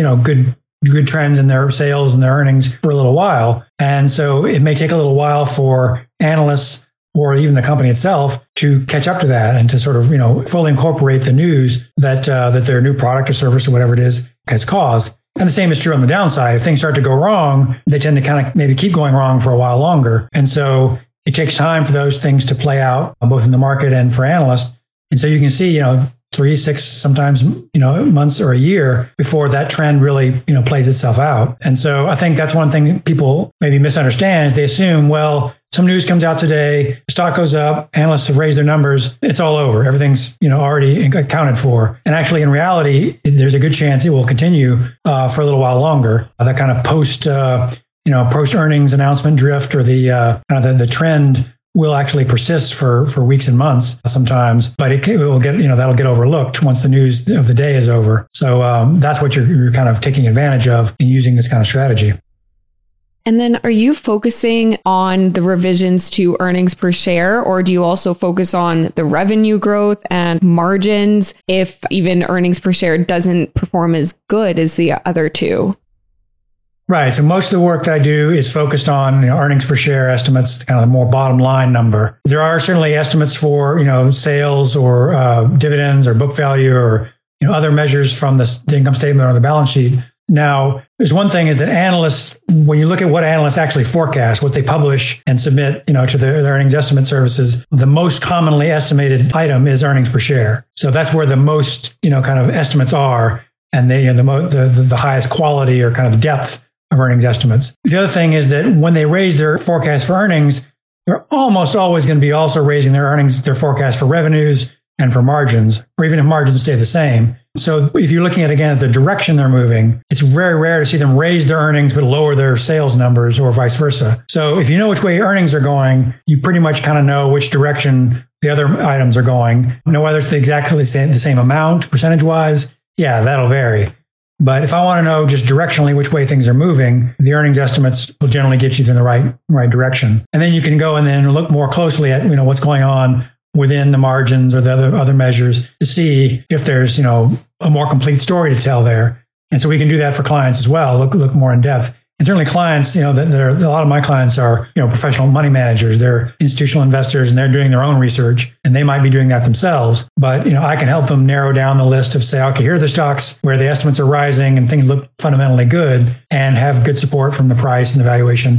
good trends in their sales and their earnings for a little while. And so it may take a little while for analysts or even the company itself to catch up to that and to sort of, fully incorporate the news that their new product or service or whatever it is has caused. And the same is true on the downside. If things start to go wrong, they tend to kind of maybe keep going wrong for a while longer. And so it takes time for those things to play out both in the market and for analysts. And so you can see, 3, 6, sometimes, months or a year before that trend really, plays itself out. And so I think that's one thing people maybe misunderstand is they assume, well, some news comes out today, stock goes up, analysts have raised their numbers, it's all over. Everything's, already accounted for. And actually, in reality, there's a good chance it will continue for a little while longer. That kind of post earnings announcement drift or the trend will actually persist for weeks and months sometimes, but it will get, that'll get overlooked once the news of the day is over. So that's what you're kind of taking advantage of in using this kind of strategy. And then are you focusing on the revisions to earnings per share, or do you also focus on the revenue growth and margins if even earnings per share doesn't perform as good as the other two? Right. So most of the work that I do is focused on earnings per share estimates, kind of the more bottom line number. There are certainly estimates for, sales or dividends or book value or, other measures from the income statement or the balance sheet. Now, there's one thing is that analysts, when you look at what analysts actually forecast, what they publish and submit, to their earnings estimate services, the most commonly estimated item is earnings per share. So that's where the most, estimates are. And they, the highest quality or kind of depth of earnings estimates. The other thing is that when they raise their forecast for earnings, they're almost always going to be also raising their earnings, their forecast for revenues and for margins, or even if margins stay the same. So if you're looking at, again, the direction they're moving, it's very rare to see them raise their earnings but lower their sales numbers or vice versa. So if you know which way earnings are going, you pretty much kind of know which direction the other items are going. You know whether it's exactly the same amount, percentage-wise, yeah, that'll vary. But if I want to know just directionally which way things are moving, the earnings estimates will generally get you in the right direction. And then you can go and then look more closely at, you know, what's going on within the margins or the other measures to see if there's, you know, a more complete story to tell there. And so we can do that for clients as well, look more in depth. And certainly clients, you know, a lot of my clients are, you know, professional money managers, they're institutional investors and they're doing their own research and they might be doing that themselves. But, you know, I can help them narrow down the list of say, okay, here are the stocks where the estimates are rising and things look fundamentally good and have good support from the price and the valuation.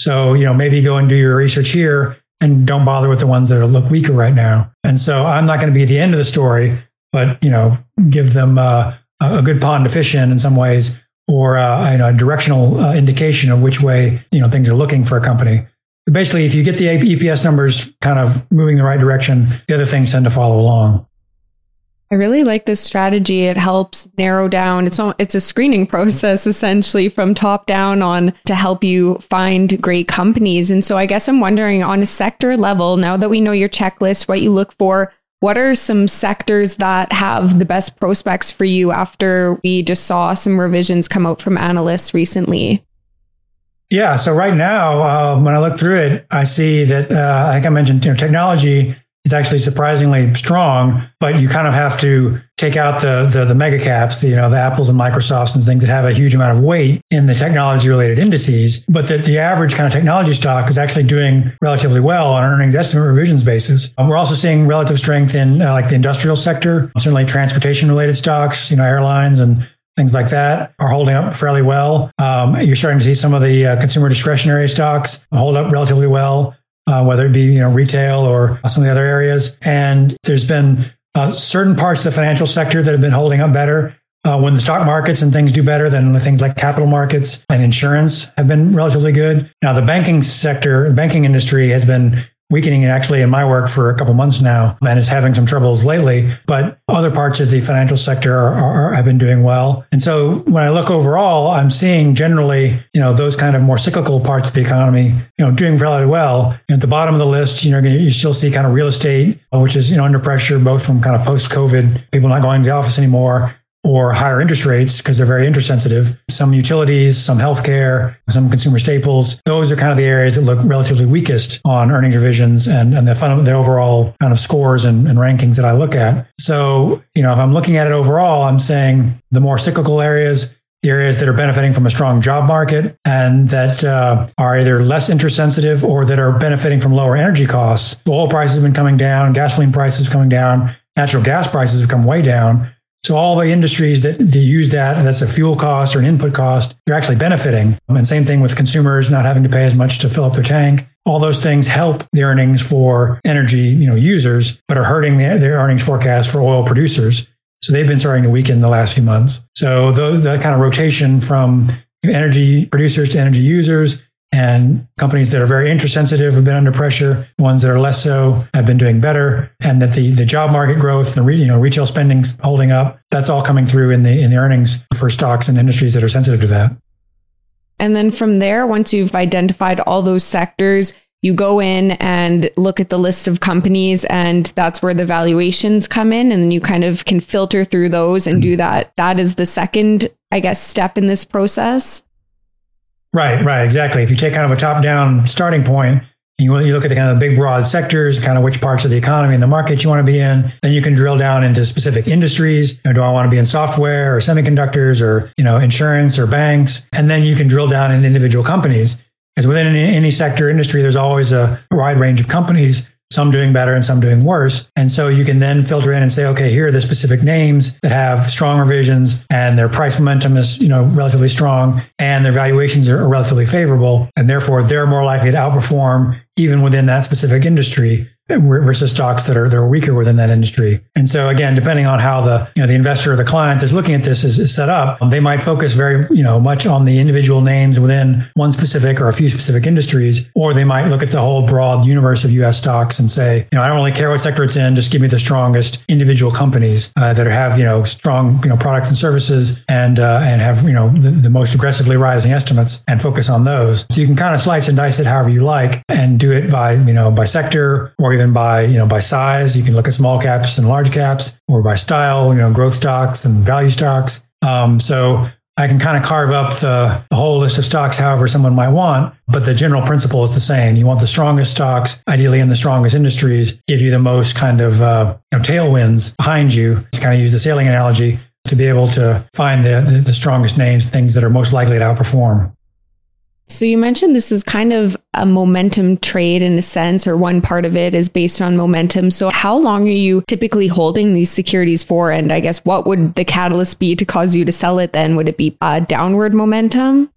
So, you know, maybe go and do your research here and don't bother with the ones that look weaker right now. And so I'm not going to be at the end of the story, but, you know, give them a good pond to fish in some ways, or a directional indication of which way, you know, things are looking for a company. But basically, if you get the EPS numbers kind of moving the right direction, the other things tend to follow along. I really like this strategy. It helps narrow down. It's a screening process essentially from top down on to help you find great companies. And so I guess I'm wondering on a sector level, now that we know your checklist, what you look for, what are some sectors that have the best prospects for you after we just saw some revisions come out from analysts recently? Yeah. So right now, when I look through it, I see that, I think I mentioned, you know, technology is actually surprisingly strong, but you kind of have to take out the mega caps, the, you know, the Apples and Microsofts and things that have a huge amount of weight in the technology related indices, but that the average kind of technology stock is actually doing relatively well on an earnings estimate revisions basis. We're also seeing relative strength in like the industrial sector, certainly transportation related stocks, you know, airlines and things like that are holding up fairly well. You're starting to see some of the consumer discretionary stocks hold up relatively well, whether it be, you know, retail or some of the other areas. And there's been certain parts of the financial sector that have been holding up better. When the stock markets and things do better, then things like capital markets and insurance have been relatively good. Now, the banking sector, the banking industry has been weakening actually in my work for a couple months now and is having some troubles lately. But other parts of the financial sector have been doing well. And so when I look overall, I'm seeing generally, you know, those kind of more cyclical parts of the economy, you know, doing fairly well. And at the bottom of the list, you know, you still see kind of real estate, which is, you know, under pressure, both from kind of post-COVID, people not going to the office anymore, or higher interest rates because they're very interest sensitive. Some utilities, some healthcare, some consumer staples. Those are kind of the areas that look relatively weakest on earnings revisions and the overall kind of scores and rankings that I look at. So, you know, if I'm looking at it overall, I'm saying the more cyclical areas, the areas that are benefiting from a strong job market and that are either less interest sensitive or that are benefiting from lower energy costs. Oil prices have been coming down, gasoline prices coming down, natural gas prices have come way down. So all the industries that use that, and that's a fuel cost or an input cost, they're actually benefiting. And same thing with consumers not having to pay as much to fill up their tank. All those things help the earnings for energy, you know, users, but are hurting their earnings forecast for oil producers. So they've been starting to weaken the last few months. So the kind of rotation from energy producers to energy users and companies that are very interest sensitive have been under pressure. Ones that are less so have been doing better, and that the job market growth, the retail spending's holding up. That's all coming through in the earnings for stocks and industries that are sensitive to that. And then from there, once you've identified all those sectors, you go in and look at the list of companies, and that's where the valuations come in, and you kind of can filter through those and do that. That is the second, I guess, step in this process. Right, exactly. If you take kind of a top-down starting point, and you look at the kind of the big broad sectors, kind of which parts of the economy and the market you want to be in, then you can drill down into specific industries. You know, do I want to be in software or semiconductors or, you know, insurance or banks? And then you can drill down into individual companies, because within any sector industry, there's always a wide range of companies, some doing better and some doing worse. And so you can then filter in and say, okay, here are the specific names that have strong revisions and their price momentum is, you know, relatively strong and their valuations are relatively favorable. And therefore, they're more likely to outperform even within that specific industry. versus stocks that are weaker within that industry. And so again, depending on how the investor or the client that's looking at this is set up, they might focus very much on the individual names within one specific or a few specific industries, or they might look at the whole broad universe of U.S. stocks and say, I don't really care what sector it's in, just give me the strongest individual companies that have strong products and services and have the most aggressively rising estimates, and focus on those. So you can kind of slice and dice it however you like, and do it by sector, or even by size. You can look at small caps and large caps, or by style, growth stocks and value stocks. So I can kind of carve up the whole list of stocks however someone might want, but the general principle is the same. You want the strongest stocks, ideally in the strongest industries, give you the most kind of tailwinds behind you, to kind of use the sailing analogy, to be able to find the strongest names, things that are most likely to outperform. So you mentioned this is kind of a momentum trade in a sense, or one part of it is based on momentum. So how long are you typically holding these securities for? And I guess what would the catalyst be to cause you to sell it then? Would it be downward momentum?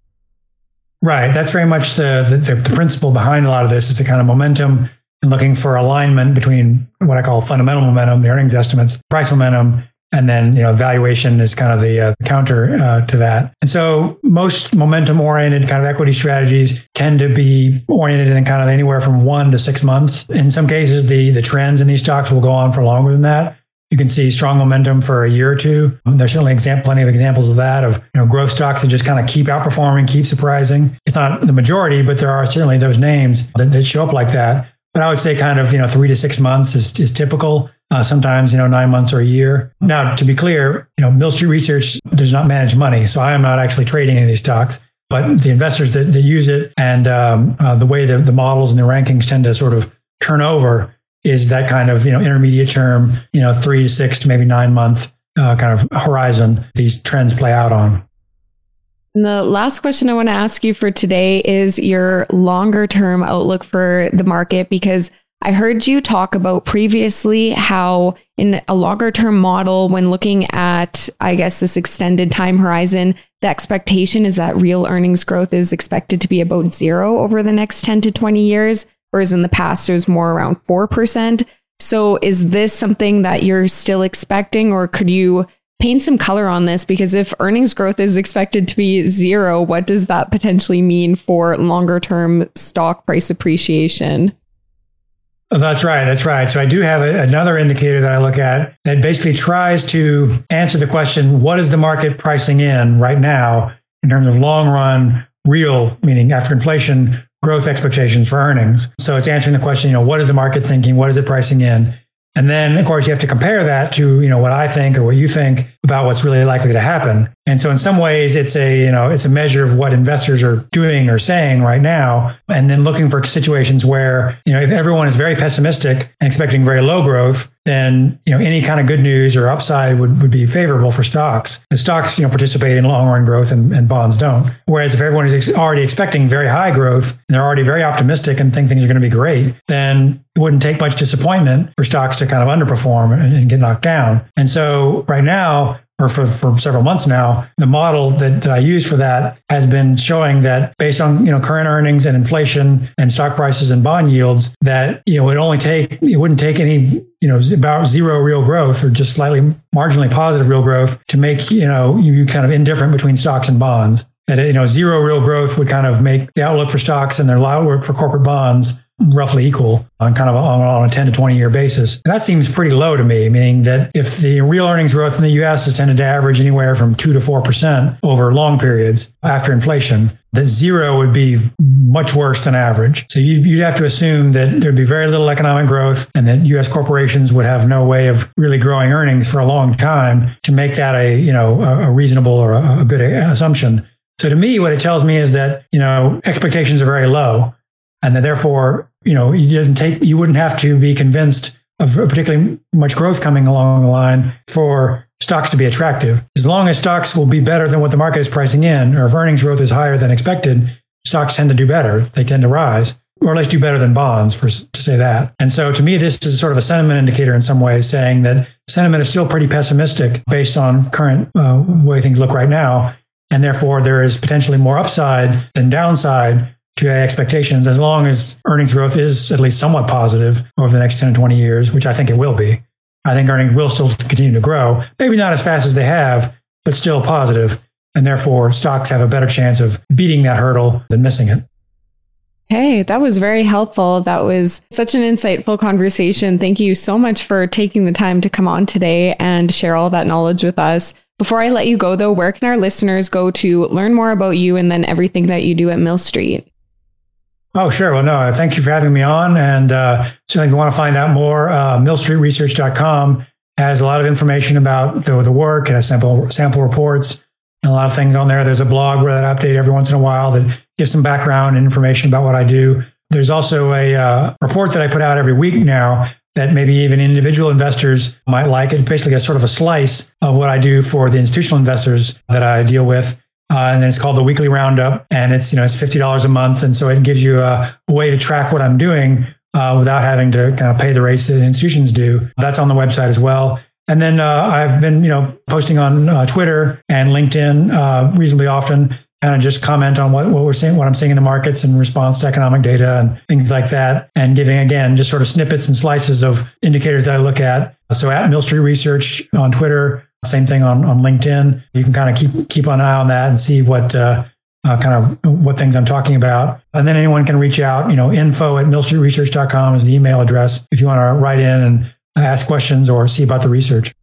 Right. That's very much the principle behind a lot of this, is the kind of momentum and looking for alignment between what I call fundamental momentum, the earnings estimates, price momentum, and then, valuation is kind of the counter to that. And so most momentum-oriented kind of equity strategies tend to be oriented in kind of anywhere from 1 to 6 months. In some cases, the trends in these stocks will go on for longer than that. You can see strong momentum for a year or two. There's certainly plenty of examples of that, of growth stocks that just kind of keep outperforming, keep surprising. It's not the majority, but there are certainly those names that show up like that. But I would say kind of, 3 to 6 months is typical. Sometimes, 9 months or a year. Now, to be clear, Mill Street Research does not manage money. So I am not actually trading any of these stocks, but the investors that use it, and the way the models and the rankings tend to sort of turn over, is that kind of, intermediate term, 3 to 6 to maybe 9 month kind of horizon these trends play out on. And the last question I want to ask you for today is your longer term outlook for the market, because I heard you talk about previously how in a longer term model, when looking at, I guess, this extended time horizon, the expectation is that real earnings growth is expected to be about 0 over the next 10 to 20 years, whereas in the past, it was more around 4%. So is this something that you're still expecting, or could you paint some color on this? Because if earnings growth is expected to be 0, what does that potentially mean for longer term stock price appreciation? That's right. So I do have another indicator that I look at that basically tries to answer the question, what is the market pricing in right now in terms of long run, real, meaning after inflation, growth expectations for earnings? So it's answering the question, what is the market thinking? What is it pricing in? And then, of course, you have to compare that to, what I think or what you think about what's really likely to happen. And so in some ways, it's a measure of what investors are doing or saying right now. And then looking for situations where, if everyone is very pessimistic and expecting very low growth, then, any kind of good news or upside would be favorable for stocks. The stocks, participate in long run growth and bonds don't. Whereas if everyone is already expecting very high growth, and they're already very optimistic and think things are going to be great, then it wouldn't take much disappointment for stocks to kind of underperform and get knocked down. And so right now, or for several months now, the model that I use for that has been showing that based on, current earnings and inflation and stock prices and bond yields, that, it wouldn't take any, about 0 real growth, or just slightly marginally positive real growth, to make, you kind of indifferent between stocks and bonds. That, 0 real growth would kind of make the outlook for stocks and their outlook for corporate bonds roughly equal on kind of on a 10 to 20 year basis. And that seems pretty low to me, meaning that if the real earnings growth in the U.S. has tended to average anywhere from 2 to 4% over long periods after inflation, that 0 would be much worse than average. So you'd have to assume that there'd be very little economic growth, and that U.S. corporations would have no way of really growing earnings for a long time to make that a reasonable or a good assumption. So to me, what it tells me is that, expectations are very low. And that therefore, you wouldn't have to be convinced of particularly much growth coming along the line for stocks to be attractive. As long as stocks will be better than what the market is pricing in, or if earnings growth is higher than expected, stocks tend to do better. They tend to rise, or at least do better than bonds, to say that. And so to me, this is sort of a sentiment indicator in some ways, saying that sentiment is still pretty pessimistic based on current way things look right now. And therefore, there is potentially more upside than downside to expectations, as long as earnings growth is at least somewhat positive over the next 10 to 20 years, which I think it will be. I think earnings will still continue to grow, maybe not as fast as they have, but still positive. And therefore, stocks have a better chance of beating that hurdle than missing it. Hey, that was very helpful. That was such an insightful conversation. Thank you so much for taking the time to come on today and share all that knowledge with us. Before I let you go, though, where can our listeners go to learn more about you and then everything that you do at Mill Street? Oh, sure. Well, no, thank you for having me on. And certainly if you want to find out more, millstreetresearch.com has a lot of information about the work. It has sample reports and a lot of things on there. There's a blog where I update every once in a while that gives some background and information about what I do. There's also a report that I put out every week now that maybe even individual investors might like. It basically gets sort of a slice of what I do for the institutional investors that I deal with. And then it's called the Weekly Roundup, and it's, you know, it's $50 a month. And so it gives you a way to track what I'm doing without having to kind of pay the rates that institutions do. That's on the website as well. And then I've been, posting on Twitter and LinkedIn reasonably often, kind of just comment on what we're seeing, what I'm seeing in the markets in response to economic data and things like that, and giving, again, just sort of snippets and slices of indicators that I look at. So at Mill Street Research on Twitter, same thing on LinkedIn. You can kind of keep an eye on that and see what kind of what things I'm talking about. And then anyone can reach out, info@millstreetresearch.com is the email address if you want to write in and ask questions or see about the research.